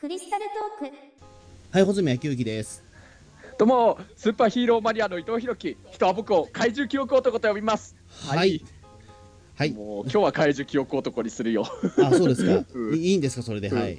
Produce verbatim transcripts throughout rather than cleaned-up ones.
クリスタルトーク。はい、穂積明之です。どうも、スーパーヒーローマニアの伊藤博樹、人は僕を怪獣記憶男と呼びます。はい、はいはい、もう今日は怪獣記憶男にするよ。あ、そうですか。うん、いいんですか、それで。うん、はい、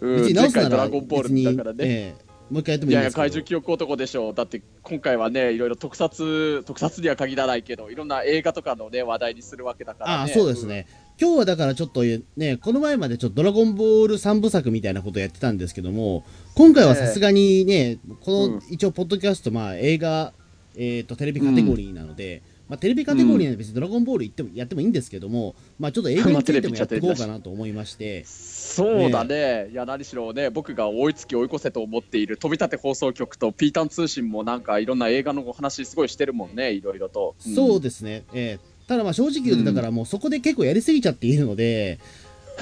うん、別に直すなら別に、えー、もう一回やってもいいんですけど。いやいや、怪獣記憶男でしょう。だって今回はね、いろいろ特撮特撮には限らないけど、いろんな映画とかのね話題にするわけだからね。ああ、そうですね。うん、今日はだからちょっとね、この前までちょっとドラゴンボール三部作みたいなことやってたんですけども、今回はさすがにね、この、うん、一応ポッドキャスト、まあ映画、えーとテレビカテゴリーなので、うん、まあ、テレビカテゴリーなら別にドラゴンボール行っても、うん、やってもいいんですけども、まあ、ちょっと映画についてもやっていこうかなと思いまして。そうだね。ね、いや何しろね、僕が追いつき追い越せと思っている飛び立て放送局とピータン通信もなんかいろんな映画のお話すごいしてるもんね、いろいろと。うん、そうですね。えー、ただまあ正直言うと、だからもうそこで結構やりすぎちゃっているので、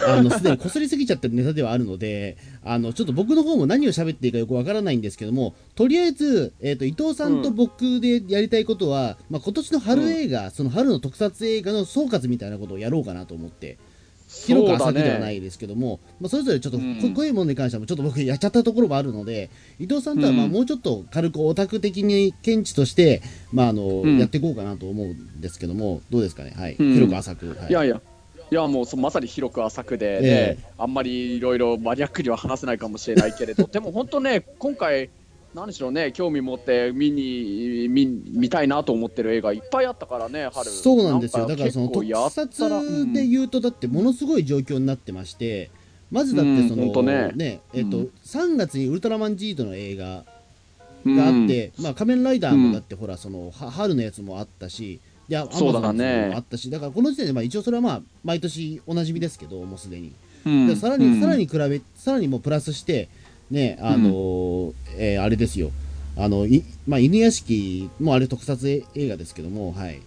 うん、あのすでにこすりすぎちゃってるネタではあるので、あのちょっと僕の方も何を喋っていいかよくわからないんですけども、とりあえず、えーと、伊藤さんと僕でやりたいことは、うん、まあ、今年の春映画、うん、その春の特撮映画の総括みたいなことをやろうかなと思って、広く浅くではないですけども、まあ、それぞれちょっとこういうものに関してもちょっと僕やっちゃったところもあるので、伊藤さんとはまあもうちょっと軽くオタク的に見地として、まああのうん、やっていこうかなと思うんですけども、どうですかね。はい、うん、広く浅く。はい、いやいやいや、もうまさに広く浅くで、ね、えー、あんまりいろいろマニアックには話せないかもしれないけれどでも本当ね、今回何しろね、興味持って見に 見, 見たいなと思ってる映画いっぱいあったからね、春。そうなんですよ。だからその特撮で言うと、だってものすごい状況になってまして、うん、まずだってその、うん、ね, ね、えーとうん、さんがつにウルトラマンジードの映画があって、うん、まあ、仮面ライダーもだって、うん、ほらその春のやつもあったし、いや、そうだね。あったし、だからこの時点でまあ一応それはまあ毎年おなじみですけど、もうすでに、うん、さらに、うん、さらに比べ、さらにもうプラスしてね、あのーうん、えー、あれですよ、あのいまあ犬屋敷もあれ特撮映画ですけども、はい。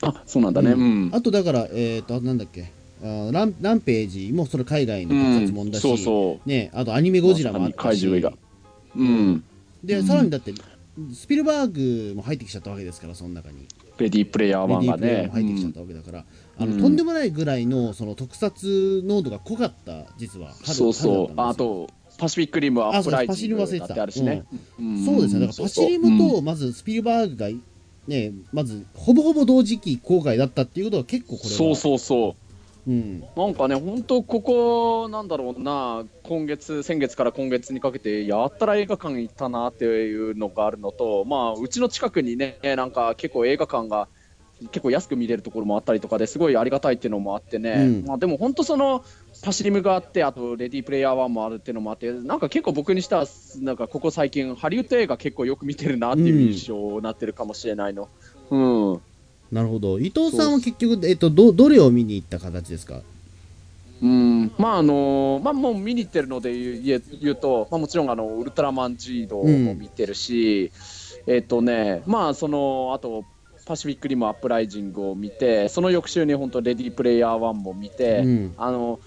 あ、そうなんだね。うんうん、あとだからえっ、ー、となんだっけ、あランランページもそれ海外の特撮もんだし、うん、そうそうね、あとアニメゴジラもあったし、怪獣映画。うん。でさらにだって、うん、スピルバーグも入ってきちゃったわけですから、その中に。レディープレイヤーワンがね、入ってきちゃったわけだから、うん、あのとんでもないぐらいのその特撮濃度が濃かった実は。そうそう。あとパシフィックリムはアップライティングだってあるしね。そうですね。だからパシリムとまずスピルバーグがね、まずほぼほぼ同時期公開だったっていうことは結構これは。そうそうそう。うん、なんかね、本当ここなんだろうな、今月先月から今月にかけてやったら映画館行ったなっていうのがあるのと、まあうちの近くにね、なんか結構映画館が結構安く見れるところもあったりとかで、すごいありがたいっていうのもあってね、うん、まあ、でも本当そのパシリムがあって、あとレディープレイヤーワンもあるっていうのもあって、なんか結構僕にしたらなんかここ最近ハリウッド映画結構よく見てるなっていう印象になってるかもしれないの。うん、うん、なるほど。伊藤さんは結局、えっと、ど, どれを見に行った形ですか。うーん、まああのー、まあもう見に行ってるので言 う, 言うと、まあ、もちろんあのウルトラマンジードも見てるし、うん、えっとね、まあそのあとパシフィックリムアップライジングを見て、その翌週に本当レディープレイヤーワンも見て、うん、あの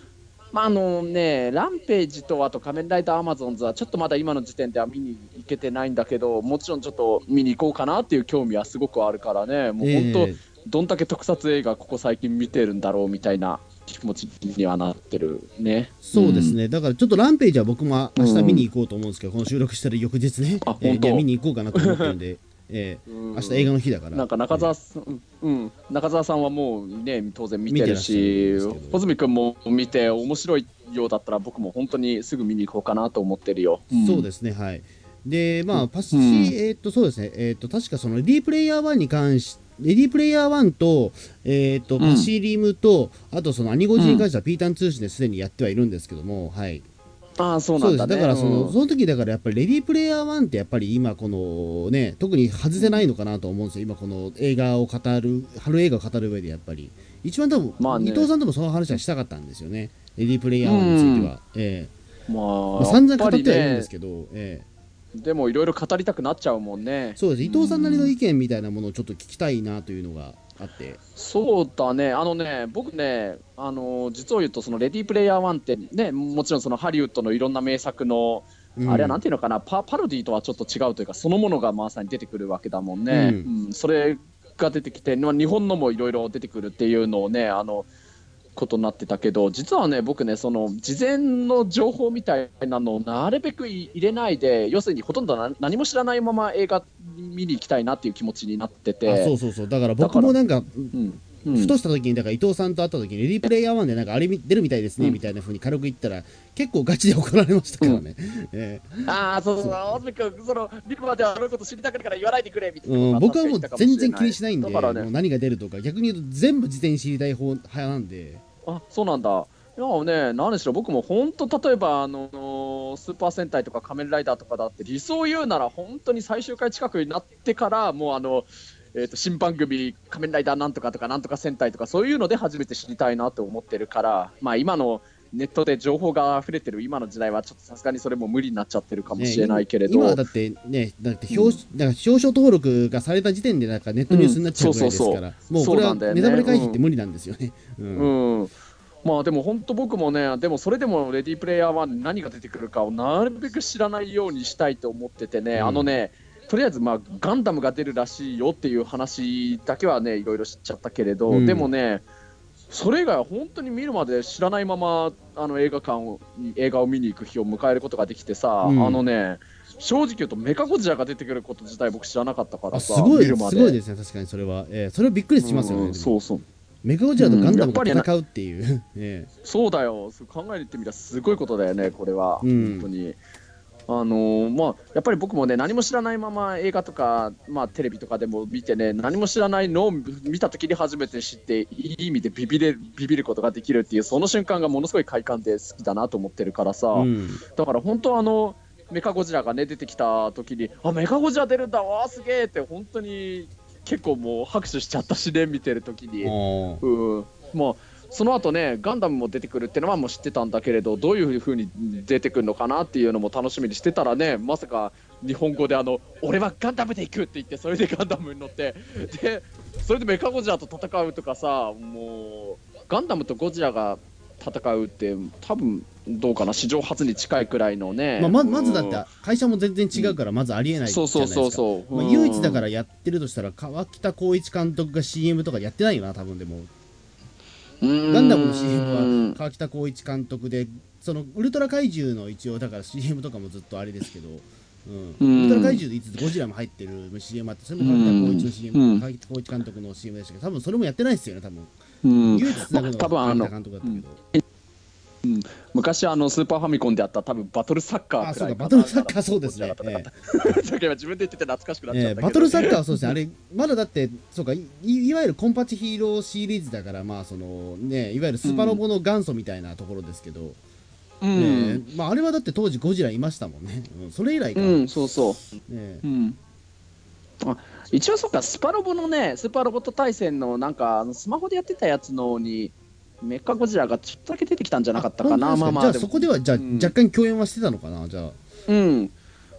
まああのね、ランページとあと仮面ライダーアマゾンズはちょっとまだ今の時点では見に行けてないんだけど、もちろんちょっと見に行こうかなっていう興味はすごくあるからね、もう本当、えー、どんだけ特撮映画ここ最近見てるんだろうみたいな気持ちにはなってるね。そうですね、うん、だからちょっとランページは僕も明日見に行こうと思うんですけど、うん、この収録してる翌日ね、あ、えー、本当見に行こうかなと思ってるんでえー、うん、明日映画の日だから、なんか中澤さん、うん、中澤さんはもうね、当然見てるし、穂積君も見て面白いようだったら僕も本当にすぐ見に行こうかなと思ってるよ。うん、そうですね、はい。でまあパシ、うん、えー、っとそうですね、えー、っと確かそのレディープレイヤーワンに関して、レディープレイヤーワンと、えー、っとパシリムと、うん、あとそのアニゴジに関してはピータン通信ですでにやってはいるんですけども、はい。ああ、そうなんだね。だからその、うん、その時だからやっぱりレディープレイヤーワンってやっぱり今このね、特に外せないのかなと思うんですよ、今この映画を語る、春映画を語る上でやっぱり一番多分、まあね、伊藤さんともその話はしたかったんですよね、レディープレイヤーワンについては、うん、えーまあ、まあ散々語ってはいるんですけど、ね、えーでもいろいろ語りたくなっちゃうもんね。そうです。伊藤さんなりの意見みたいなものをちょっと聞きたいなというのがあって。そうだね、あのね、僕ね、あの実を言うとそのレディープレイヤーワンってね、もちろんそのハリウッドのいろんな名作の、うん、あれはなんていうのかな、 パ, パロディとはちょっと違うというか、そのものがまさに出てくるわけだもんね、うんうん、それが出てきて、日本のもいろいろ出てくるっていうのをね、あのことになってたけど、実はね僕ね、その事前の情報みたいなのをなるべく入れないで、要するにほとんどな何も知らないまま映画見に行きたいなっていう気持ちになってて、あそうそうそう、だから僕もなんか、うんうん、ふとした時にだから伊藤さんと会った時にレディープレイヤーワンでなんかあれ出るみたいですね、うん、みたいな風に軽く言ったら結構ガチで怒られましたからね、うんえー、ああそうそうそうそのリクまではそういうこと知りたくないから言わないでくれみたいな、うん、僕はもう全然気にしないんで、ね、もう何が出るとか逆に言うと全部事前に知りたい方派なんで、あそうなんだ、いやね、何しろ僕も本当例えばあのスーパー戦隊とか仮面ライダーとかだって理想を言うなら本当に最終回近くになってからもうあのえー、と新番組仮面ライダーなんとかとかなんとか戦隊とかそういうので初めて知りたいなと思ってるから、まあ、今のネットで情報が溢れてる今の時代はちょっとさすがにそれも無理になっちゃってるかもしれないけれど、ね、今はだってねだって表、うん、だから表彰登録がされた時点でなんかネットニュースになっちゃうぐらいですから、もうこれはネタバレ回避って無理なんですよね、うんうんうん、まあでも本当僕もね、でもそれでもレディープレイヤーワンで何が出てくるかをなるべく知らないようにしたいと思っててね、うん、あのねとりあえず、まあ、ガンダムが出るらしいよっていう話だけはねいろいろ知っちゃったけれど、うん、でもねそれ以外は本当に見るまで知らないままあの映画館を映画を見に行く日を迎えることができてさ、うん、あのね正直言うとメカゴジラが出てくること自体僕知らなかったからさ、すごい見るまで、すごいですね確かにそれは、えー、それはびっくりしますよね、うん、そうそうメカゴジラとガンダムが戦うっていう、うんえー、そうだよ、そう考えてみたらすごいことだよねこれは、うん、本当にあのーまあ、やっぱり僕もね何も知らないまま映画とか、まあ、テレビとかでも見てね何も知らないのを見た時に初めて知っていい意味でビビれ、ビビることができるっていうその瞬間がものすごい快感で好きだなと思ってるからさ、うん、だから本当あのメカゴジラがね出てきた時にあメカゴジラ出るんだわーすげえって本当に結構もう拍手しちゃったしね見てる時に、うん、まあその後ねガンダムも出てくるってのはもう知ってたんだけれど、どういう風に出てくるのかなっていうのも楽しみにしてたらね、まさか日本語であの俺はガンダムで行くって言ってそれでガンダムに乗ってでそれでメカゴジラと戦うとかさ、もうガンダムとゴジラが戦うって多分どうかな史上初に近いくらいのね、まあ、ま, まずだって会社も全然違うからまずありえないじゃないですか、唯一だからやってるとしたら川北浩一監督が シーエム とかやってないよな多分。でもガンダムの シーエム は川北浩一監督で、そのウルトラ怪獣の一応だから シーエム とかもずっとあれですけど、うんうん、ウルトラ怪獣でいつゴジラも入ってる シーエム あって、それも川北浩一の シーエム、うん、川北浩一監督の シーエム でしたけど多分それもやってないですよね多分、うん、唯一つなぐのが川北監督だったけど、うん、昔あのスーパーファミコンであった多分バトルサッカーくらいかな。あ、そうかバトルサッカーそうですね、えー、自分で言ってて懐かしくなっちゃったけど、えー、バトルサッカーはそうですねあれまだだってそうか い, いわゆるコンパチヒーローシリーズだからまあそのねいわゆるスパロボの元祖みたいなところですけど、うんえーまあ、あれはだって当時ゴジラいましたもんね、うん、それ以来かうんそうそう、えーうんあ一応そうかスパロボのねスーパーロボット対戦のなんかあのスマホでやってたやつのにメカゴジラがちょっとだけ出てきたんじゃなかったかな。あまあまあじゃあそこではじゃあ、うん、若干共演はしてたのかなじゃあ。うん。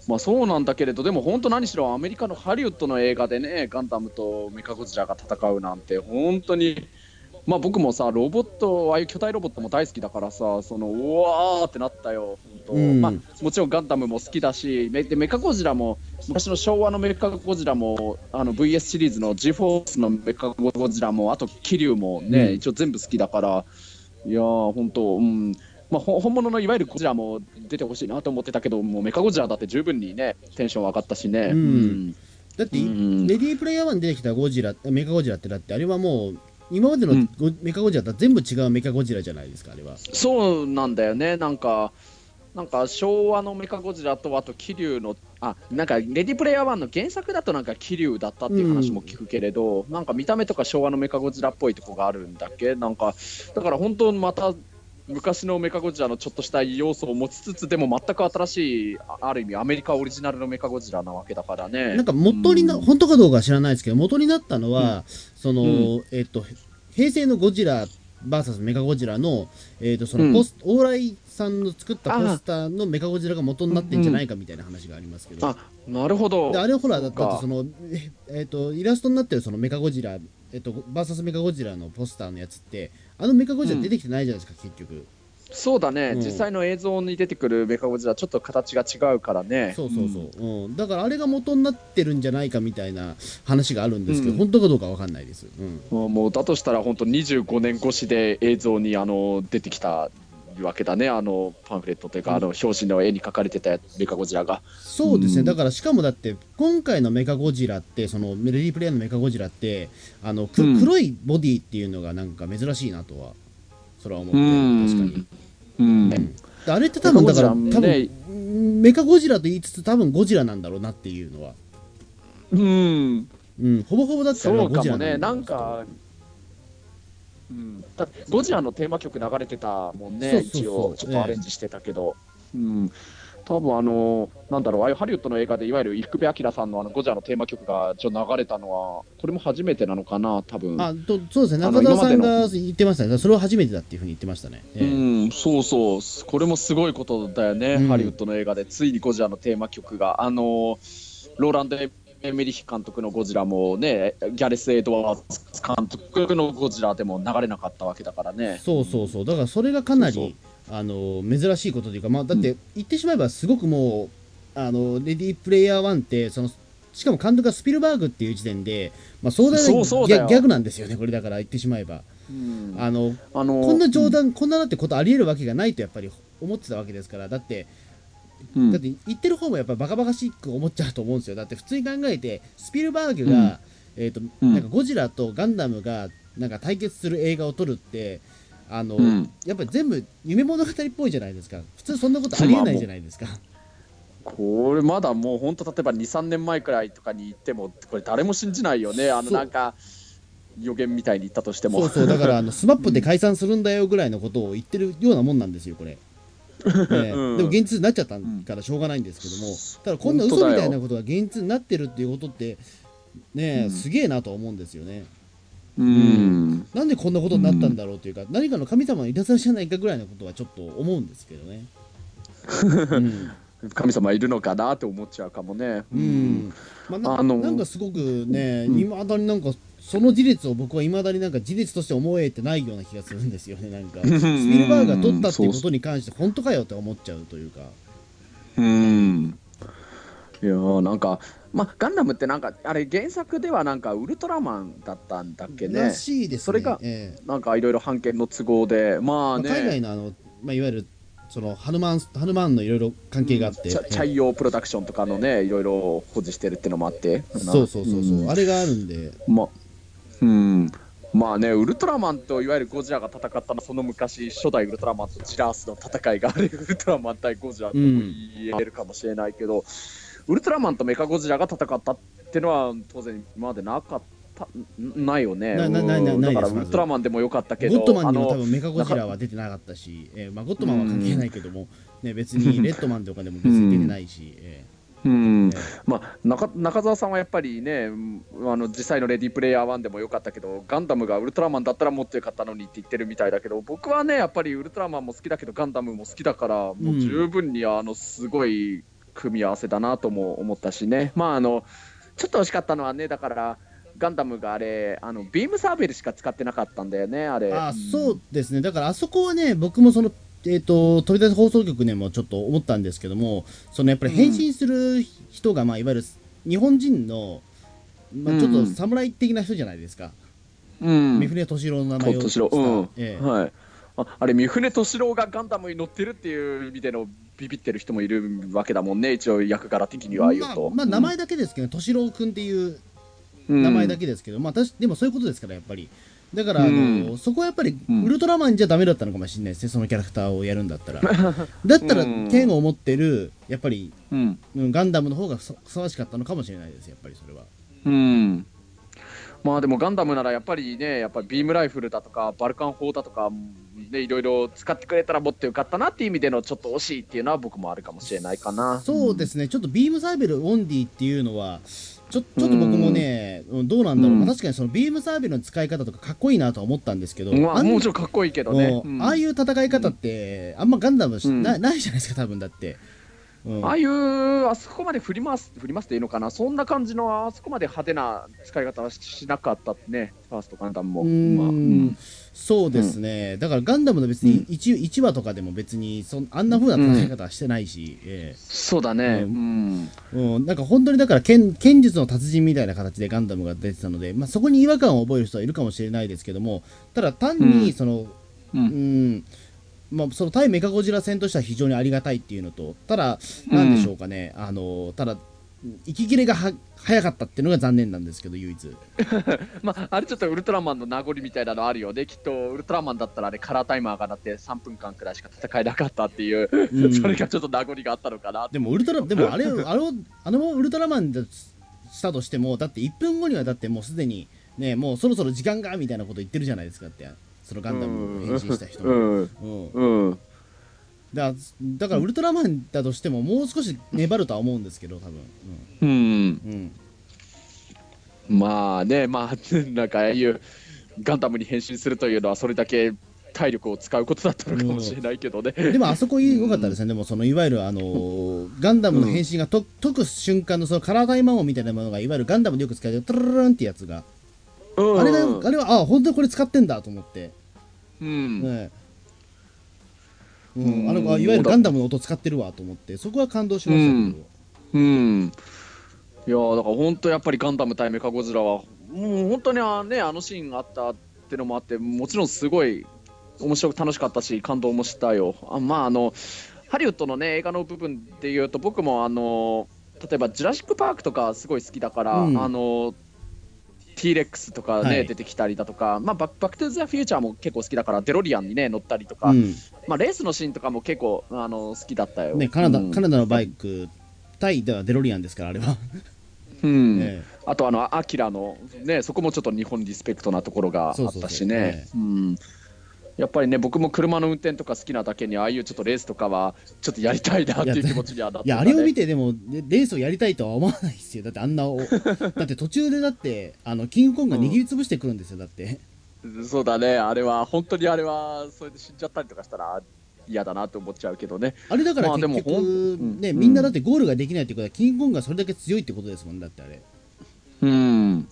まあそうなんだけれどでも本当何しろアメリカのハリウッドの映画でねガンダムとメカゴジラが戦うなんて本当にまあ僕もさロボットああいう巨大ロボットも大好きだからさそのうわーってなったよ本当、うんまあ、もちろんガンダムも好きだし メ, でメカゴジラも昔の昭和のメカゴジラもあの ブイエス シリーズの G フォースのメカゴジラもあとキリュウもね、うん、一応全部好きだからいやー本当うんまあ、本物のいわゆるゴジラも出てほしいなと思ってたけどもうメカゴジラだって十分にねテンション上がったしね、うんうん、だって、うん、レディープレイヤーワンに出てきたゴジラメカゴジラってだってあれはもう今までのメカゴジラとは全部違うメカゴジラじゃないですかあれは。そうなんだよねなんかなんか昭和のメカゴジラとあとキリュウのあなんかレディプレイヤーワンの原作だとなんかキリュウだったっていう話も聞くけれど、うん、なんか見た目とか昭和のメカゴジラっぽいとこがあるんだっけなんかだから本当また昔のメカゴジラのちょっとした要素を持ちつつでも全く新しいある意味アメリカオリジナルのメカゴジラなわけだからねなんか元にな、うん、本当かどうかは知らないですけど元になったのは、うん、その、うん、えっと平成のゴジラ ブイエス メカゴジラのえっとそのポスト、うん、往来さんの作ったポスターのメカゴジラが元になってんじゃないかみたいな話がありますけど、うんうん、あなるほどであれほらだってそのえっとイラストになってるそのメカゴジラえっと、バーサスメカゴジラのポスターのやつってあのメカゴジラ出てきてないじゃないですか、うん、結局そうだね、うん、実際の映像に出てくるメカゴジラちょっと形が違うからね。そうそうそう、うんうん、だからあれが元になってるんじゃないかみたいな話があるんですけど、うん、本当かどうか分かんないです、うんうん、もうだとしたら本当にじゅうごねん越しで映像にあの出てきたわけだね、あのパンフレットというか、うん、あの表紙の絵に描かれてたメカゴジラが。そうですね、うん、だからしかもだって今回のメカゴジラってそのメリープレイのメカゴジラってあの、うん、黒いボディっていうのがなんか珍しいなとはそれは思って、うん、確かに、うんうん、あれって多分だから、ね、多分メカゴジラと言いつつ多分ゴジラなんだろうなっていうのは、うんうん、ほぼほぼだったらゴジラなんだろう。そうかもね、なんかうん、だゴジラのテーマ曲流れてたもんね。そうそうそう、一応ちょっとアレンジしてたけど、ええ、うん、多分あのなんだろう、ああいうハリウッドの映画でいわゆる伊福部昭さんのあのゴジラのテーマ曲がちょっと流れたのはこれも初めてなのかな多分。あ、とそうですね、中田さんが言ってましたね、それは初めてだっていうふうに言ってましたね、ええ、うん、そうそう、これもすごいことだよね、うん、ハリウッドの映画でついにゴジラのテーマ曲があのローランド・エエメリヒ監督のゴジラもね、ギャレス・エドワーズ監督のゴジラでも流れなかったわけだからね。そうそうそう、だからそれがかなりそうそうあの珍しいことというか、まあ、だって言ってしまえばすごくもう、うん、あのレディープレイヤーワンってそのしかも監督がスピルバーグっていう時点で、まあ、壮大なギ ャ, そうそうギャグなんですよねこれ。だから言ってしまえば、うん、あのあのこんな冗談、うん、こんなだってことありえるわけがないとやっぱり思ってたわけですから、だってうん、だって言ってる方もやっぱバカバカしく思っちゃうと思うんですよ。だって普通に考えてスピルバーグが、うんえーとうん、なんかゴジラとガンダムがなんか対決する映画を撮るってあの、うん、やっぱり全部夢物語っぽいじゃないですか。普通そんなことありえないじゃないですか。これまだもう本当例えば にさんねんまえくらいとかに行ってもこれ誰も信じないよね。あのなんか予言みたいに言ったとしてもそうそうだからあのスマップで解散するんだよぐらいのことを言ってるようなもんなんですよこれねうん、でも現実になっちゃったからしょうがないんですけども、うん、ただこんな嘘みたいなことが現実になってるっていうことってね、うん、すげえなと思うんですよね、うんうん、なんでこんなことになったんだろうというか、うん、何かの神様のいたずらじゃないかぐらいのことはちょっと思うんですけどね、うん、神様いるのかなって思っちゃうかもね、うんうんまあ、な, なんかすごくね、うん、未だになんかその事実を僕は未だになんか事実として思えてないような気がするんですよね。なんかスピルバーグが撮ったっていうことに関して本当かよって思っちゃうというかうーんいやーなんか、まあ、ガンダムってなんかあれ原作ではなんかウルトラマンだったんだっけねらしいですね。それがなんかいろいろ版権の都合で、まあねまあ、海外 の, あの、まあ、いわゆるそのハヌマンハヌマンのいろいろ関係があって、うん、チャイヨープロダクションとかのねいろいろ保持してるってのもあってそうそうそうそう、うん、あれがあるんでまあうん、まあねウルトラマンといわゆるゴジラが戦ったのその昔初代ウルトラマンとジラースの戦いがあれウルトラマン対ゴジラとも言えるかもしれないけど、うん、ウルトラマンとメカゴジラが戦ったってのは当然今までなかったないよね。だからウルトラマンでもよかったけどゴットマンにも多分メカゴジラは出てなかったし、えーまあ、ゴットマンは関係ないけども、うんね、別にレッドマンとかでも別に出てないし、うんえーうんまあ、中, 中澤さんはやっぱりねあの実際のレディープレイヤーワンでもよかったけどガンダムがウルトラマンだったらもっとよかったのにって言ってるみたいだけど僕はねやっぱりウルトラマンも好きだけどガンダムも好きだからもう十分にあのすごい組み合わせだなとも思ったしね、うん、まああのちょっと惜しかったのはねだからガンダムがあれあのビームサーベルしか使ってなかったんだよねあれ。あそうですねだからあそこはね僕もそのえーと、飛び出し放送局でもちょっと思ったんですけどもそのやっぱり変身する人が、うんまあ、いわゆる日本人の、まあ、ちょっと侍的な人じゃないですか、うん、三船敏郎の名前をした、うんえーはい、あ, あれ三船敏郎がガンダムに乗ってるっていう意味でのビビってる人もいるわけだもんね一応役柄的には言うと、まあまあ、名前だけですけど敏郎くんっていう名前だけですけど、うんまあ、私でもそういうことですからやっぱりだから、うん、あのそこはやっぱりウルトラマンじゃダメだったのかもしれないですね、うん、そのキャラクターをやるんだったらだったら剣を持ってるやっぱり、うん、ガンダムの方がふさわしかったのかもしれないですやっぱりそれは、うん、まあでもガンダムならやっぱりねやっぱりビームライフルだとかバルカン砲だとかでいろいろ使ってくれたらもっとよかったなっていう意味でのちょっと惜しいっていうのは僕もあるかもしれないかな。そうですね、うん、ちょっとビームサーベルオンディっていうのはち ょ, ちょっと僕もね、うん、どうなんだろう、まあ、確かにそのビームサーベルの使い方とかかっこいいなとは思ったんですけど、うん、あもちろんかっこいいけどね、うん、ああいう戦い方ってあんまガンダム、うん、な, ないじゃないですか多分だって、うん、ああいうあそこまで振り回す振り回すっていいのかな、そんな感じのあそこまで派手な使い方は し, しなかったってね、ファーストガンダムもうん、まあうん、そうですね、うん、だからガンダムの別に いち,、うん、いちわとかでも別にそあんな風な戦い方はしてないし、うんえー、そうだね、うんうんうん、なんか本当にだから 剣, 剣術の達人みたいな形でガンダムが出てたので、まあ、そこに違和感を覚える人はいるかもしれないですけども、ただ単にその、うんうんうんまあ、その対メカゴジラ戦としては非常にありがたいっていうのと、ただなんでしょうかね、うん、あのただ息切れがは早かったっていうのが残念なんですけど唯一まああれちょっとウルトラマンの名残みたいなのあるよね、きっとウルトラマンだったらあれカラータイマーがだってさんぷんかんくらいしか戦えなかったっていう、うん、それがちょっと名残があったのかな。でもウルトラでもあれあのあのウルトラマンでしたとしてもだっていっぷんごにはだってもうすでにねもうそろそろ時間がみたいなこと言ってるじゃないですかって。そのガンダムを変身した人、うんうんうん、だ, だからウルトラマンだとしてももう少し粘るとは思うんですけど多分、うんうんうん、まあねまあなんかああいうガンダムに変身するというのはそれだけ体力を使うことだったのかもしれないけどね、うん、でもあそこ良かったですね、うん、でもそのいわゆるあのー、ガンダムの変身がと解く瞬間 の, そのカラータイマーみたいなものがいわゆるガンダムでよく使えるトゥルルルンってやつがうん、あれがあれはあ本当にこれ使ってんだと思って、うんねうん、あのいわゆるガンダムの音使ってるわと思ってそこは感動しましたけど、うんうん、いやだから本当やっぱりガンダム対メカゴジラはもう本当にあ、ね、あのシーンがあったってのもあってもちろんすごい面白く楽しかったし感動もしたよ。あまああのハリウッドの、ね、映画の部分でいうと僕もあの例えばジュラシックパークとかすごい好きだから、うん、あのT レックスとか、ねはい、出てきたりだとか、まあ、バックトゥーザフューチャーも結構好きだからデロリアンに、ね、乗ったりとか、うんまあ、レースのシーンとかも結構あの好きだったよ、ね カナダうん、カナダのバイク対ではデロリアンですからあれはうんね、あとあのアキラの、ね、そこもちょっと日本リスペクトなところがあったしねやっぱりね僕も車の運転とか好きなだけにああいうちょっとレースとかはちょっとやりたいなっていう気持ちにはなって、ね、いやあれを見てでもレースをやりたいとは思わないですよだってあんなだって途中でだってあのキングコングが握りつぶしてくるんですよだって、うん、そうだねあれは本当にあれはそれで死んじゃったりとかしたら嫌だなと思っちゃうけどねあれだから結局、まあねうん、みんなだってゴールができないってことはキングコングがそれだけ強いってことですもんだってあれうん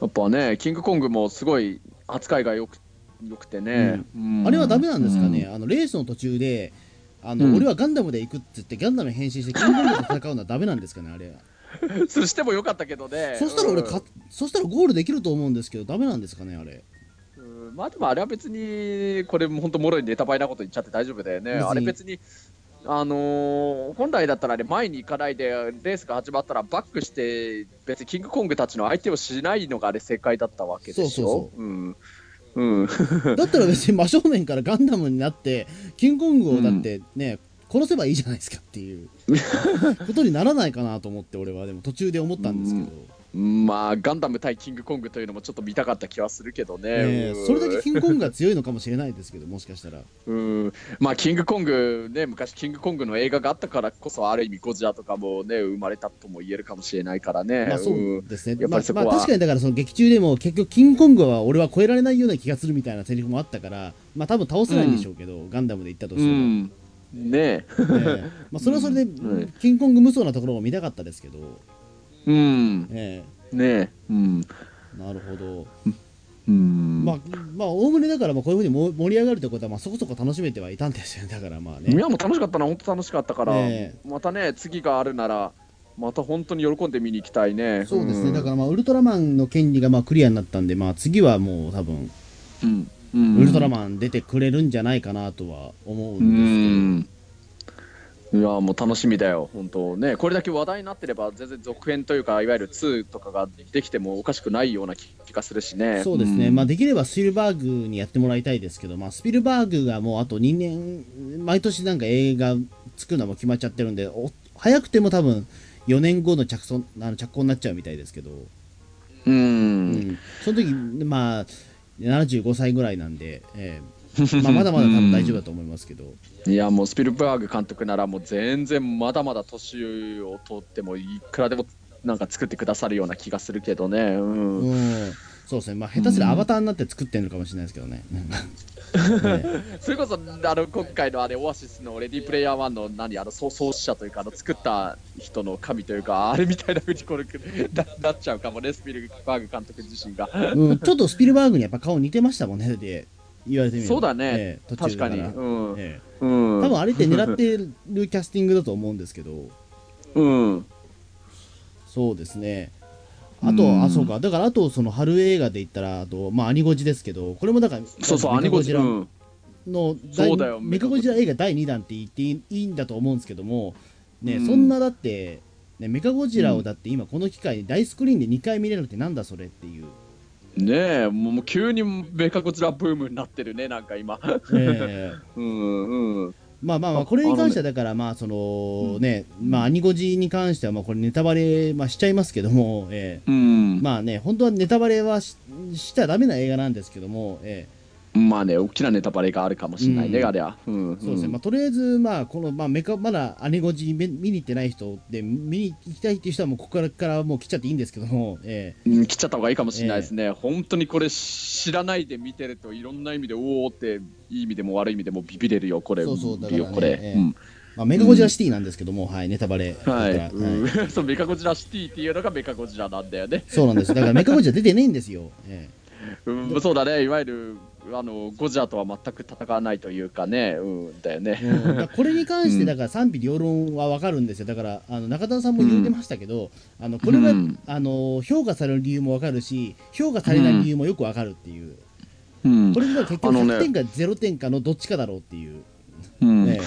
やっぱねキングコングもすごい扱いがよくよくてね、うんうん、あれはダメなんですかね、うん、あのレースの途中であの、うん、俺はガンダムで行くって言ってガンダムに変身してキングコングと戦うのはダメなんですかねあれそしてもよかったけどねそしたら俺か、うん、そしたらゴールできると思うんですけどダメなんですかねあれ、うん、まあでもあれは別にこれも本当もろいネタバレなこと言っちゃって大丈夫だよねあれ別にあのー、本来だったら、ね、前に行かないでレースが始まったらバックして別にキングコングたちの相手をしないのがあれ正解だったわけでしょそうそうそう、うんうん、だったら別に真正面からガンダムになってキングコングをだってね、うん、殺せばいいじゃないですかっていうことにならないかなと思って俺はでも途中で思ったんですけど、うん、まあガンダム対キングコングというのもちょっと見たかった気はするけどね、えー、それだけキングコングが強いのかもしれないですけどもしかしたらうんまあキングコングね昔キングコングの映画があったからこそある意味ゴジラとかもね生まれたとも言えるかもしれないからねまあそうですね、うん、やっぱりそこは、まあまあ、確かにだからその劇中でも結局キングコングは俺は超えられないような気がするみたいなセリフもあったからまあ多分倒せないんでしょうけど、うん、ガンダムで言ったとしても、うん、ねえ、ねまあ、それはそれで、うん、キングコング無双なところも見たかったですけどうんええ、ねえ、うん、なるほど、うん、まあまあおおむねだからまあこういうふうに盛り上がるということはまあそこそこ楽しめてはいたんですよねだからまあねいやもう楽しかったな本当楽しかったから、ね、またね次があるならまた本当に喜んで見に行きたいねそうですね、うん、だからまあウルトラマンの権利がまあクリアになったんでまあ次はもう多分、うんうん、ウルトラマン出てくれるんじゃないかなとは思うんですけど、うんいやもう楽しみだよ本当ねこれだけ話題になってれば全然続編というかいわゆるツーとかができてもおかしくないような気がするしねそうですね、うんまあ、できればスピルバーグにやってもらいたいですけど、まあ、スピルバーグがもうあとにねん毎年なんか映画作るのも決まっちゃってるんでお早くても多分よねんごの着想あの着工になっちゃうみたいですけどうん、うん、その時まあななじゅうごさいぐらいなんで、えーまあまだまだ多分大丈夫だと思いますけど、うん、いやもうスピルバーグ監督ならもう全然まだまだ年を取ってもいくらでもなんか作ってくださるような気がするけどねうん、うんそうですね、まあ、下手すらアバターになって作ってるのかもしれないですけどね、うん、それこそあの今回のあれオアシスのレディープレイヤーワンの何あの創始者というかあの作った人の神というかあれみたいな風にこれな, なっちゃうかもね、スピルバーグ監督自身が、うん、ちょっとスピルバーグにやっぱ顔似てましたもんねで言われてみるとそうだね、ええ、確かに、うんええうん、多分あれって狙ってるキャスティングだと思うんですけどうんそうですねあと、うん、あそうかだからあとその春映画で言ったらあとまあアニゴジですけどこれもだからそうそうアニゴジラの、うん、そうだよメカゴジラ映画だいにだんって言っていいんだと思うんですけどもね、うん、そんなだって、ね、メカゴジラをだって今この機会に大スクリーンでにかい見れるってなんだそれっていうねえもう急にメカゴジラブームになってるねなんか今ねえうんうんまあまあまあこれに関してはだからまあそのねまあアニゴジに関してはまあこれネタバレまあしちゃいますけどもえまあね本当はネタバレはしちゃダメな映画なんですけどもえまあね大きなネタバレがあるかもしれないねあれはそうですねまあとりあえずまあこのまあメカまだアニゴジ見に行ってない人で見に行きたいっていう人はもうここからからもう来ちゃっていいんですけどもえ来ちゃった方がいいかもしれないですね本当にこれ知らないで見てるといろんな意味でおおっていい意味でも悪い意味でもビビれるよこれそうそうだからね、これ、えーうんまあ、メカゴジラシティなんですけども、うん、はいネタバレはい、はいうん、そうメカゴジラシティっていうのがメカゴジラなんだよねそうなんですだからメカゴジラ出てないんですよ、えーうん、そうだねいわゆるあのゴジラとは全く戦わないというかねうんだよね、うん、だこれに関してだから賛否両論は分かるんですよだからあの中田さんも言ってましたけど、うん、あのこれが、うん、あの評価される理由も分かるし評価されない理由もよく分かるっていう、うんうん、これが結局ひゃくてんかれいてんかのどっちかだろうっていう、うんね、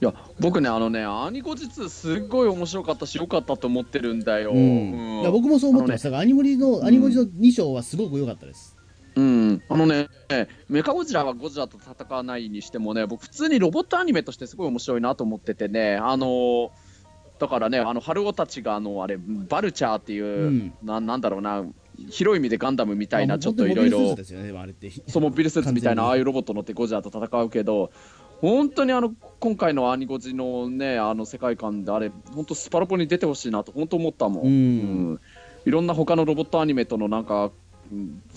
いや僕ねあのねアニゴジツーすっごい面白かったし良かったと思ってるんだよ、うんうん、いや僕もそう思ってましたが、ね、アニゴジのアニゴジのに章はすごく良かったですうんあのねメカゴジラはゴジラと戦わないにしてもね僕普通にロボットアニメとしてすごい面白いなと思っててねあのーだからねあの春男たちがあのあれバルチャーっていう、うん、な, なんだろうな広い意味でガンダムみたいなちょっといろいろモビルスーツですよねあれってそうモビルスーツみたいなああいうロボット乗ってゴジラと戦うけど本当にあの今回のアニゴジのねあの世界観であれ本当スパロボに出てほしいなと本当思ったもん、うん、いろんな他のロボットアニメとのなんか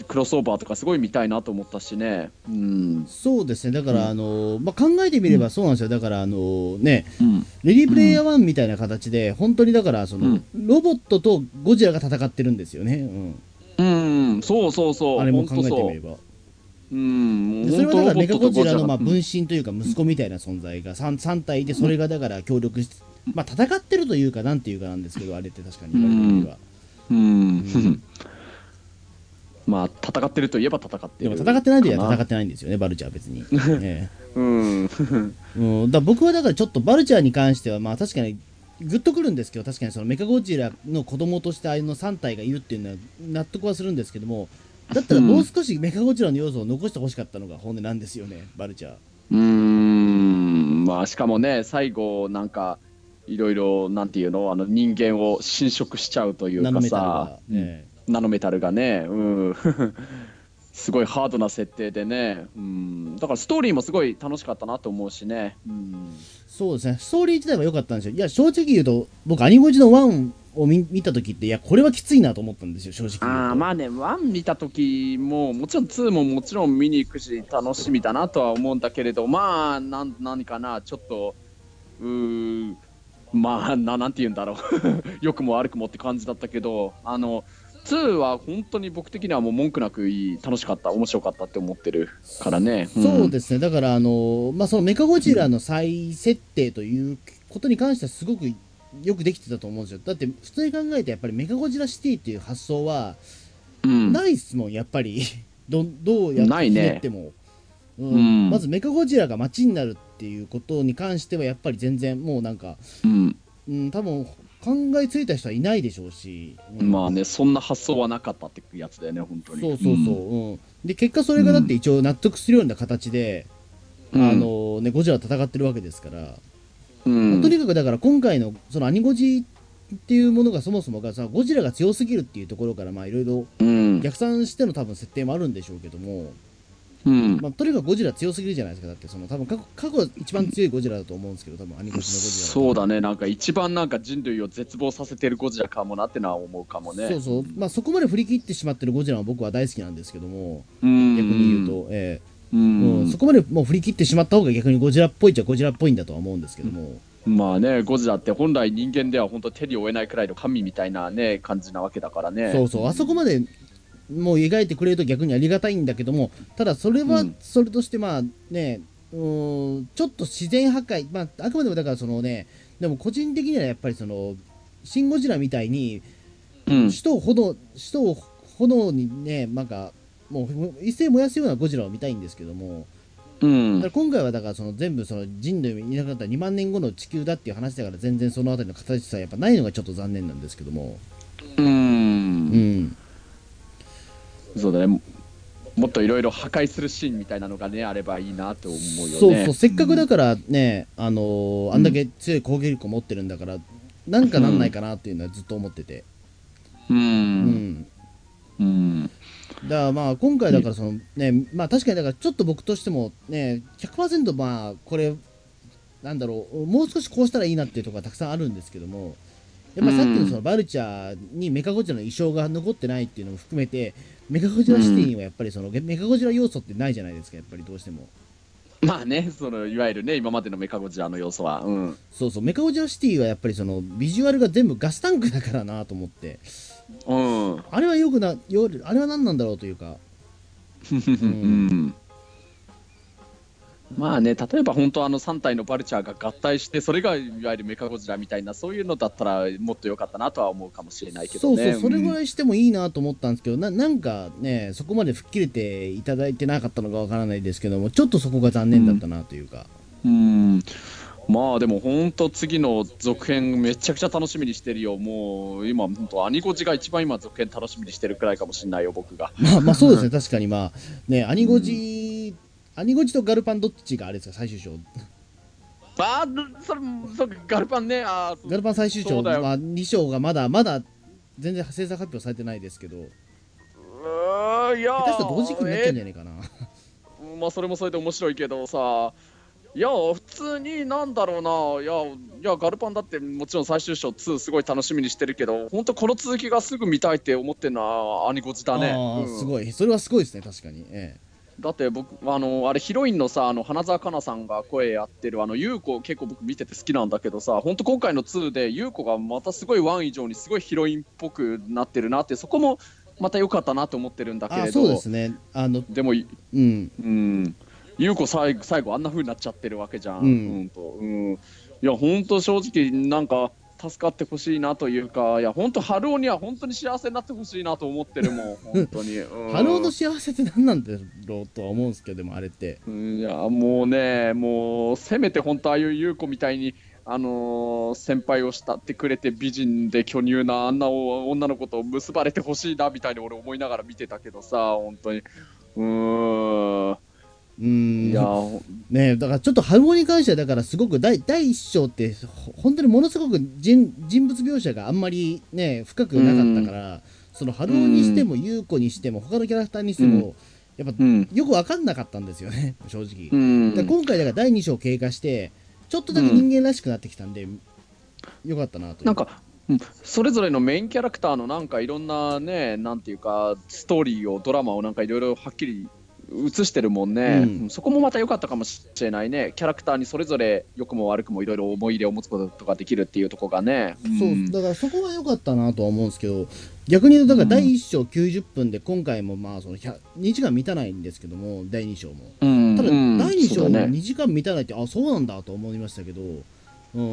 クロスオーバーとかすごい見たいなと思ったしね、うん、そうですねだから、うんあのまあ、考えてみればそうなんですよだからあのね、うん、レディープレイヤーワンみたいな形で本当にだからその、うん、ロボットとゴジラが戦ってるんですよねうん、うん、そうそうそうあれも考えてみれば う, うんでそれはだからメカゴジラのまあ分身というか息子みたいな存在が 3, 3体でそれがだから協力して、うん、まあ戦ってるというかなんていうかなんですけどあれって確かに言われてみればうん、うんまあ戦ってるといえば戦ってるでも戦ってないでは戦ってないんですよねバルチャーは別に、ええ、うんだ僕はだからちょっとバルチャーに関してはまあ確かにグッとくるんですけど確かにそのメカゴジラの子供としてあのさん体がいるっていうのは納得はするんですけどもだったらもう少しメカゴジラの要素を残してほしかったのが本音なんですよねバルチャーうーんまあしかもね最後なんかいろいろなんていうのあの人間を侵食しちゃうというかさナノメタルがね、うん、すごいハードな設定でね、うん、だからストーリーもすごい楽しかったなと思うしね、うん、そうですねストーリー自体は良かったんですよいや正直言うと僕アニゴジのワンを 見, 見た時っていやこれはきついなと思ったんですよ正直ああまあねワン見た時ももちろんツーももちろん見に行くし楽しみだなとは思うんだけれどまあなん何かなちょっとうーまあ な, なんて言うんだろう良くも悪くもって感じだったけどあのツーは本当に僕的にはもう文句なくいい楽しかった面白かったって思ってるからね、うん、そうですねだからあの、まあ、そのメカゴジラの再設定ということに関してはすごくよくできてたと思うんですよだって普通に考えてやっぱりメカゴジラシティっていう発想はないっすもん、うん、やっぱり ど, どうやってやっても、うんうん、まずメカゴジラが街になるっていうことに関してはやっぱり全然もうなんか、うんうん、多分考えついた人はいないでしょうし、うん、まあねそんな発想はなかったってやつだよね本当にそうそうそう、うんうん、で結果それがだって一応納得するような形で、うん、あのねゴジラ戦ってるわけですから、うん、とにかくだから今回のそのアニゴジっていうものがそもそもがさゴジラが強すぎるっていうところからまあいろいろ逆算しての多分設定もあるんでしょうけども、うんまあ、とにかくゴジラ強すぎるじゃないですか。だってその多分過去、過去一番強いゴジラだと思うんですけど、多分アニコスのゴジラそうだね、なんか一番なんか人類を絶望させてるゴジラかもなってのは思うかもね。そうそう、まあ、そこまで振り切ってしまってるゴジラは僕は大好きなんですけども、うん逆に言うと、えー、うんもうそこまでもう振り切ってしまった方が逆にゴジラっぽいっちゃゴジラっぽいんだとは思うんですけども、うんまあね、ゴジラって本来人間では本当手に負えないくらいの神みたいなね感じなわけだからね。そうそうあそこまでもう描いてくれると逆にありがたいんだけども、ただそれはそれとしてまあね、うん、うーんちょっと自然破壊、まああくまでもだからそのね、でも個人的にはやっぱりそのシン・ゴジラみたいに、うん、首都を炎首都を炎にねなんかもう一斉燃やすようなゴジラを見たいんですけども。うん、だから今回はだからその全部その人類いなくなったにまんねんごの地球だっていう話だから全然そのあたりの形さやっぱないのがちょっと残念なんですけども、うーん、うん、そうだね、もっといろいろ破壊するシーンみたいなのがねあればいいなと思うよね。そうそうせっかくだからね、うん、あのー、あんだけ強い攻撃力を持ってるんだからなんかなんないかなっていうのはずっと思ってて、うんうんうん、うんだからまあ今回だからそのねまあ確かにだからちょっと僕としてもね ひゃくパーセント まあこれなんだろうもう少しこうしたらいいなっていうところがたくさんあるんですけども、やっぱさっきのそのバルチャーにメカゴジラの衣装が残ってないっていうのも含めてメカゴジラシティにはやっぱりそのメカゴジラ要素ってないじゃないですか、やっぱりどうしてもまあねそのいわゆるね今までのメカゴジラの要素は、うんそうそうメカゴジラシティはやっぱりそのビジュアルが全部ガスタンクだからなと思って。うん、あれはよくなよあれは何なんだろうというか、うん、まあね例えば本当あのさん体のバルチャーが合体してそれがいわゆるメカゴジラみたいなそういうのだったらもっと良かったなとは思うかもしれないけどね。そうそうそれぐらいしてもいいなと思ったんですけど、うん、な, なんかねそこまで吹っ切れていただいてなかったのかわからないですけどもちょっとそこが残念だったなというか、うん、うんまあでもほんと次の続編めちゃくちゃ楽しみにしてるよ。もう今ほんとアニゴジが一番今続編楽しみにしてるくらいかもしれないよ僕が。まあまあそうですね確かにまあねアニゴジ、うん、アニゴジとガルパンどっちがあれですか最終章。ああそれそガルパンねあガルパン最終章、まあ、に章がまだまだ全然制作発表されてないですけど、うーいやー下手したら同時期になっちゃうんじゃないかな。まあそれもそれで面白いけどさ、いや普通になんだろうな、いやいやガルパンだってもちろん最終章ツーすごい楽しみにしてるけど本当この続きがすぐ見たいって思ってるのはアニゴジだね。あ、うん、すごいそれはすごいですね確かに、ええ、だって僕あのあれヒロインのさあの花澤香菜さんが声やってるあの優子結構僕見てて好きなんだけどさ、本当今回のツーで優子がまたすごいワン以上にすごいヒロインっぽくなってるなってそこもまた良かったなと思ってるんだけれど。あそうですねあのでもうんうんゆうこ最後、最後あんな風になっちゃってるわけじゃん、うんうんとうん、いや本当正直なんか助かってほしいなというか、いや本当春男には本当に幸せになってほしいなと思ってるもん本当に、うん、春男の幸せって何なんだろうとは思うんですけど、でもあれっていやもうねもうせめて本当ああいうゆうこみたいにあのー、先輩を慕ってくれて美人で巨乳なあんな女の子と結ばれてほしいなみたいに俺思いながら見てたけどさ本当にうーんうんいやねえだからちょっと春男に関してはだからすごく 第, 第一章って本当にものすごく 人, 人物描写があんまりね深くなかったから、うん、その春男にしても優子にしても他のキャラクターにしても、うん、やっぱ、うん、よく分かんなかったんですよね正直、うん、だ今回だからだいに章経過してちょっとだけ人間らしくなってきたんで、うん、よかったなというなんかうん、それぞれのメインキャラクターのなんかいろんなねなんていうかストーリーをドラマをなんかいろいろはっきり映してるもんね、うん、そこもまた良かったかもしれないね。キャラクターにそれぞれ良くも悪くもいろいろ思い入れを持つことができるっていうところがね、うん、そうだからそこは良かったなとは思うんですけど、逆に言うとだからだいいっ章きゅうじゅっぷんで今回もまあそのにじかん満たないんですけどもだいに章も、うん、ただだいに章もにじかん満たないって、うん、あそうなんだと思いましたけど、うん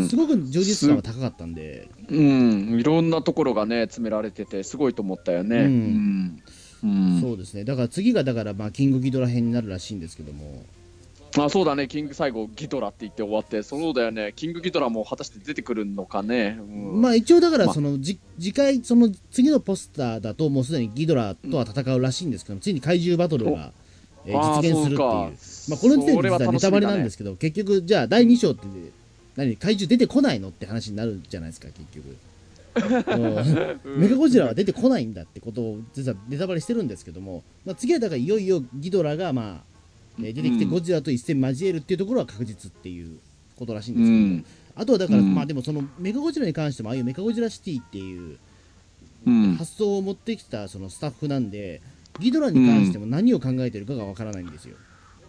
うん、すごく充実感が高かったんで、うん、いろんなところがね詰められててすごいと思ったよね、うんうんうん、そうですねだから次がだからまあキングギドラ編になるらしいんですけども、あそうだねキング最後ギドラって言って終わって、そうだよねキングギドラも果たして出てくるのかね、うん、まあ一応だからその、ま、次回その次のポスターだともうすでにギドラとは戦うらしいんですけどついに怪獣バトルが、えー、実現するっていう、あまあこの時点で実はネタバレなんですけど、ね、結局じゃあだいに章って何怪獣出てこないのって話になるじゃないですか結局。メカゴジラは出てこないんだってことを実はネタバレしてるんですけども、まあ、次はだからいよいよギドラがまあ出てきてゴジラと一戦交えるっていうところは確実っていうことらしいんですけど、うん、あとはだから、うん、まあでもそのメカゴジラに関してもああいうメカゴジラシティっていう発想を持ってきたそのスタッフなんでギドラに関しても何を考えてるかがわからないんですよ。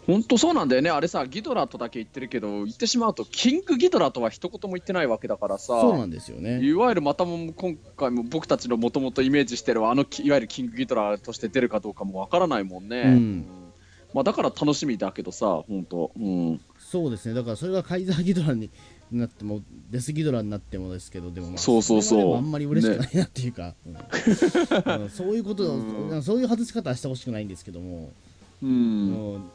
本当そうなんだよね。あれさギドラとだけ言ってるけど言ってしまうとキングギドラとは一言も言ってないわけだからさ。そうなんですよね。いわゆるまたも今回も僕たちのもともとイメージしてるあのいわゆるキングギドラとして出るかどうかもわからないもんね、うん。まあ、だから楽しみだけどさ本当、うん、そうですね。だからそれがカイザーギドラになってもデスギドラになってもですけど、でもまあそうそうそうそれあんまり嬉しくないなっていうか、ねうんうん、そういうこと、うん、そういう外し方はしてほしくないんですけども、うんうん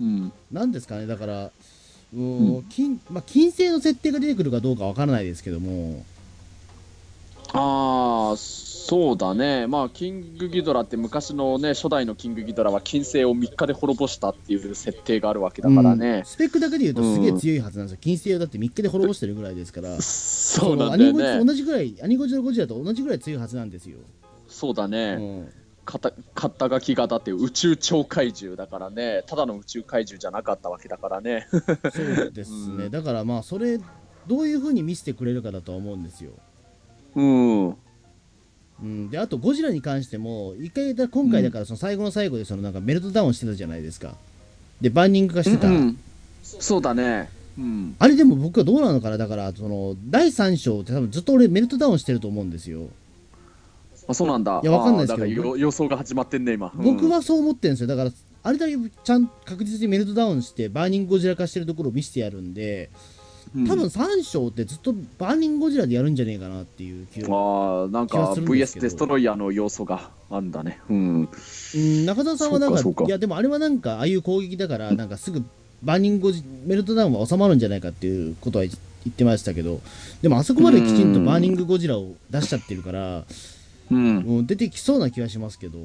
うん、なんですかね。だからう、うん金まあ、金星の設定が出てくるかどうかわからないですけども、ああそうだね。まあキングギドラって昔のね初代のキングギドラは金星をみっかで滅ぼしたっていう設定があるわけだからね、うん、スペックだけで言うとすげえ強いはずなんですよ、うん、金星をだってみっかで滅ぼしてるぐらいですから。そうなんだよね。アニゴジと同じぐらいアニゴジのゴジラと同じぐらい強いはずなんですよ。そうだね、うん肩書き型っていう宇宙超怪獣だからね、ただの宇宙怪獣じゃなかったわけだからね。そうですね、うん、だからまあそれどういう風に見せてくれるかだとは思うんですよ。うん、うん、であとゴジラに関しても一回だ今回だからその最後の最後でそのなんかメルトダウンしてたじゃないですか。でバーニング化してた、うんうん、そうだね、うん、あれでも僕はどうなのかな。だからそのだいさん章って多分ずっと俺メルトダウンしてると思うんですよ。あ、そうなんだ。いや、わかんないですけど。だから予想が始まってんね今、うん、僕はそう思ってるんですよ。だからあれだけちゃん確実にメルトダウンしてバーニングゴジラ化してるところを見せてやるんで、うん、多分さん章ってずっとバーニングゴジラでやるんじゃねえかなっていう気がするんですけど。あーなんか ブイエス デストロイヤーの要素があんだね、うん、うん、中澤さんはなんか、いやでもあれはなんかああいう攻撃だからなんかすぐバーニングゴジメルトダウンは収まるんじゃないかっていうことは言ってましたけど、でもあそこまできちんとバーニングゴジラを出しちゃってるからうん、もう出てきそうな気がしますけど。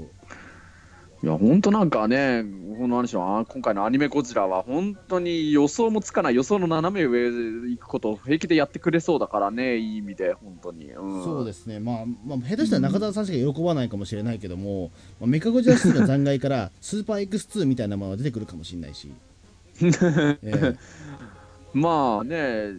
いや本当なんかねこの話は今回のアニメゴジラは本当に予想もつかない予想の斜め上行くことを平気でやってくれそうだからね、いい意味で本当に、うん、そうですね、まあ、まあ下手したら中澤さんしか喜ばないかもしれないけども、うんまあ、メカゴジラシティの残骸からスーパー エックスツー みたいなものが出てくるかもしれないし、えーまあね、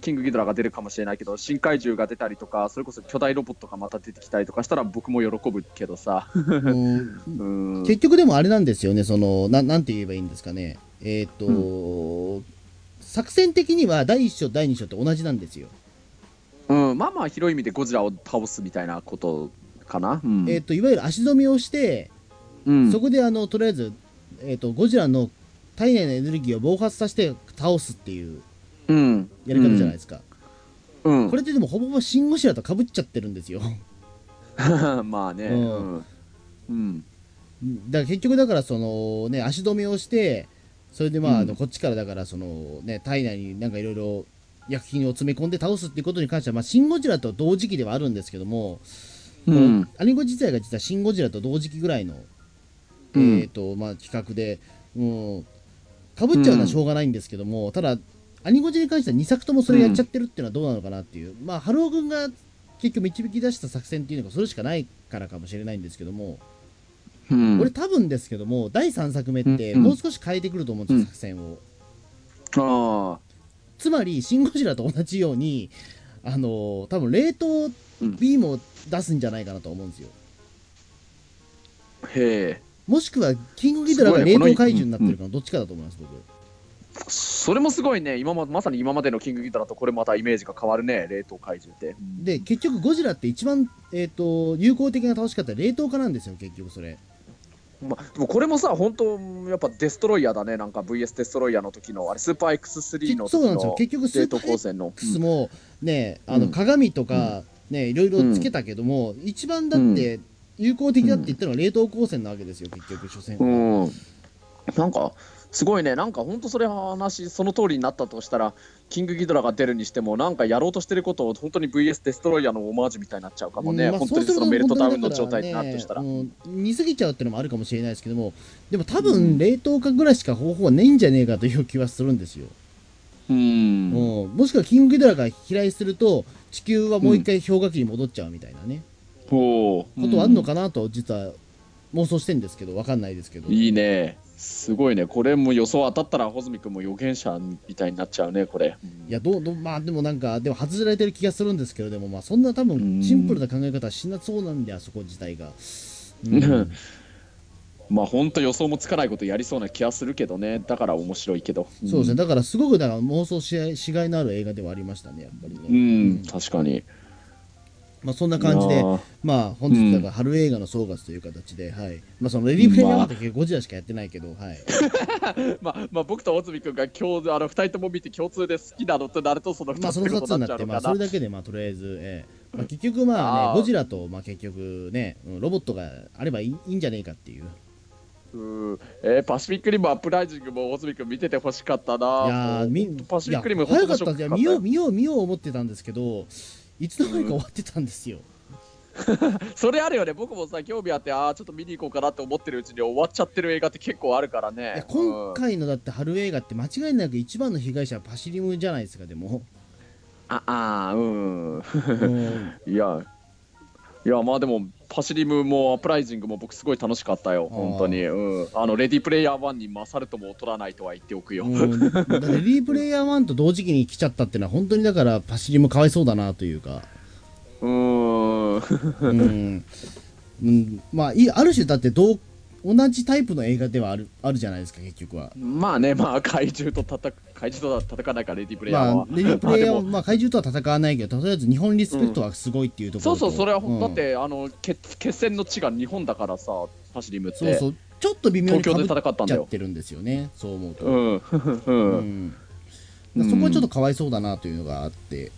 キングギドラが出るかもしれないけど新怪獣が出たりとかそれこそ巨大ロボットがまた出てきたりとかしたら僕も喜ぶけどさうん結局でもあれなんですよね。その な, なんて言えばいいんですかね、えーとうん、作戦的にはだいいっ章だいに章って同じなんですよ、うん、まあまあ広い意味でゴジラを倒すみたいなことかな、うんえー、といわゆる足止めをして、うん、そこであのとりあえず、えー、とゴジラの体内のエネルギーを暴発させて倒すっていうやり方じゃないですか、うんうん、これってでもほぼほぼシン・ゴジラと被っちゃってるんですよまあね、うんうん、だから結局だからそのね足止めをしてそれでまあ、うん、こっちからだからそのね体内になんかいろいろ薬品を詰め込んで倒すっていうことに関してはまあシン・ゴジラと同時期ではあるんですけども、うん、アニゴ自体が実はシン・ゴジラと同時期ぐらいの、うん、えーとまあ企画でもうかぶっちゃうのはしょうがないんですけども、うん、ただアニゴジに関してはにさくともそれやっちゃってるっていうのはどうなのかなっていう、うん、まあ春尾君が結局導き出した作戦っていうのがそれしかないからかもしれないんですけども、うん、俺多分ですけどもだいさんさくめってもう少し変えてくると思うんですよ、うん、作戦を、うん、あつまりシン・ゴジラと同じようにあのー、多分冷凍ビームを出すんじゃないかなと思うんですよ、うん、へえもしくはキングギドラが冷凍怪獣になってるかのどっちかだと思います、うん、僕それもすごいね今 ま, まさに今までのキングギドラとこれまたイメージが変わるね冷凍怪獣ってで結局ゴジラって一番、えー、と有効的な倒し方冷凍化なんですよ結局それ、まあ、でもこれもさ本当やっぱデストロイヤーだねなんか ブイエス デストロイヤーの時のあれスーパー エックススリー の時のそうなんですよ結局スーパー X も、うん、ねあの鏡とか、うん、ねいろいろつけたけども、うん、一番だって、うん有効的だって言ったのは冷凍光線なわけですよ、うん、結局所詮は、うん、なんかすごいねなんかほんとそれ話その通りになったとしたらキングギドラが出るにしてもなんかやろうとしてることを本当に ブイエス デストロイヤーのオマージュみたいになっちゃうかもね、うんまあ、本当にそのメルトダウンの状態になるとしたら、ね、似すぎちゃうっていうのもあるかもしれないですけどもでも多分冷凍化ぐらいしか方法はないんじゃねえかという気はするんですようんもしくはキングギドラが飛来すると地球はもう一回氷河期に戻っちゃうみたいなね、うん、ことあるのかなと実は妄想してんですけど、分かんないですけど。いいね、すごいね。これも予想当たったら穂積君も予言者みたいになっちゃうねこれ。いやどうどうまあでもなんかでも外れられてる気がするんですけど、でもまあそんな多分シンプルな考え方はしなそうなんで、あそこ自体が、うん、まあ本当予想もつかないことやりそうな気はするけどね。だから面白いけど、うん、そうですね。だからすごくだから妄想し、しがいのある映画ではありましたねやっぱりね。うん、うん、確かに。まあ、そんな感じで、まあ、本日だから春映画の総括という形で、うん、はいまあ、そのレディープレイヤーだけゴジラしかやってないけど、まあはいまあまあ、僕と大津君が今日あのふたりとも見て共通で好きなのとなるとそのふたつってことになっちゃうのかな、まあ、そのふたつになって、まあ、それだけで、まあ、とりあえず、えーまあ、結局、まあね、あゴジラと、まあ、結局、ね、ロボットがあればいい、いいんじゃねえかっていう。うえー、パシフィックリムアップライジングも大角君見てて欲しかったな。いやーパシフィックリム欲しかった。いや見よう見よう見よう思ってたんですけどいつの間にか終わってたんですよ、うん、それあるよね。僕もさ興味あってああちょっと見に行こうかなって思ってるうちに終わっちゃってる映画って結構あるからね。いや今回のだって春映画って間違いなく一番の被害者はパシリムじゃないですか。でもああうんいやいやまあでもパシリムもアップライジングも僕すごい楽しかったよ本当に、うん、あのレディープレイヤーワンに勝るとも劣らないとは言っておくよ、うん、だレディープレイヤーワンと同時期に来ちゃったってのは本当にだからパシリムかわいそうだなというかうーん、うん、まあある種だって同同じタイプの映画ではある、あるじゃないですか結局は。まあねまあ怪獣と戦怪獣と戦わないからレディープレイヤーは、まあ、レディープレイヤーはまあ怪獣とは戦わないけどとりあえず日本リスペクトはすごいっていうところ、うん、そうそうそれは、うん、だってあの決決戦の地が日本だからさパシリムってそうそうちょっと微妙に被っちゃってるんですよね。そう思うとうんうん、うん、そこはちょっとかわいそうだなというのがあって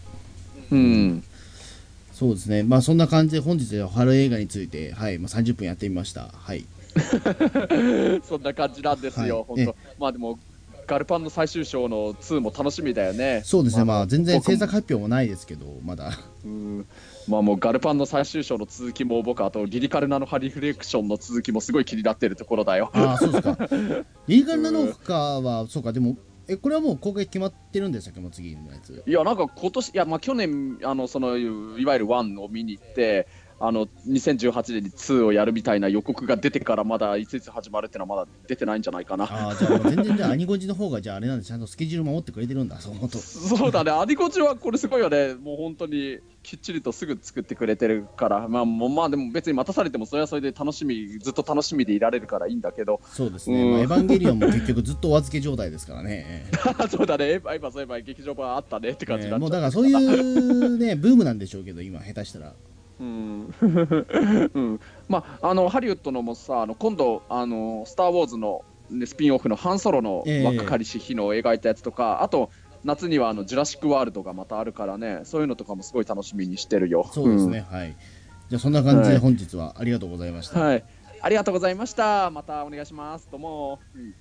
うん、うん、そうですね。まあそんな感じで本日は春映画についてはい、まあ、さんじゅっぷんやってみました。はいそんな感じなんですよ、はい、本当。まあでもガルパンの最終章のツーも楽しみだよね。そうですね、まあ、まあ全然制作発表もないですけどまだうんまあもうガルパンの最終章の続きも僕あとリリカルナのハリフレクションの続きもすごい気になってるところだよ。ああそうですかリリカルナの他はそうか。でもえこれはもう公開決まってるんですよもう次のやつ。いやなんか今年いやまあ去年あのそのいわゆるワンを見に行ってあのにせんじゅうはちねんにツーをやるみたいな予告が出てからまだいついつ始まるってのはまだ出てないんじゃないかな。あじゃあ全然じゃあアニゴジの方がじゃああれなんでちゃんとスケジュール守ってくれてるんだそう思うとそうだねアニゴジはこれすごいよねもう本当にきっちりとすぐ作ってくれてるからまあもうまあでも別に待たされてもそれはそれで楽しみずっと楽しみでいられるからいいんだけど。そうですね、うんまあ、エヴァンゲリオンも結局ずっとお預け状態ですからねそうだね今そういえば劇場版あったねって感じになっちゃう、えー、もうだからそういうねブームなんでしょうけど今下手したらうんうん、まああのハリウッドのもさあの今度あのスターウォーズの、ね、スピンオフのハンソロの若かりし日の描いたやつとか、えー、あと夏にはあのジュラシックワールドがまたあるからねそういうのとかもすごい楽しみにしてるよ。そうですね、うん、はい。じゃあそんな感じで本日はありがとうございました、はい、はい、ありがとうございました。またお願いしますどうも、うん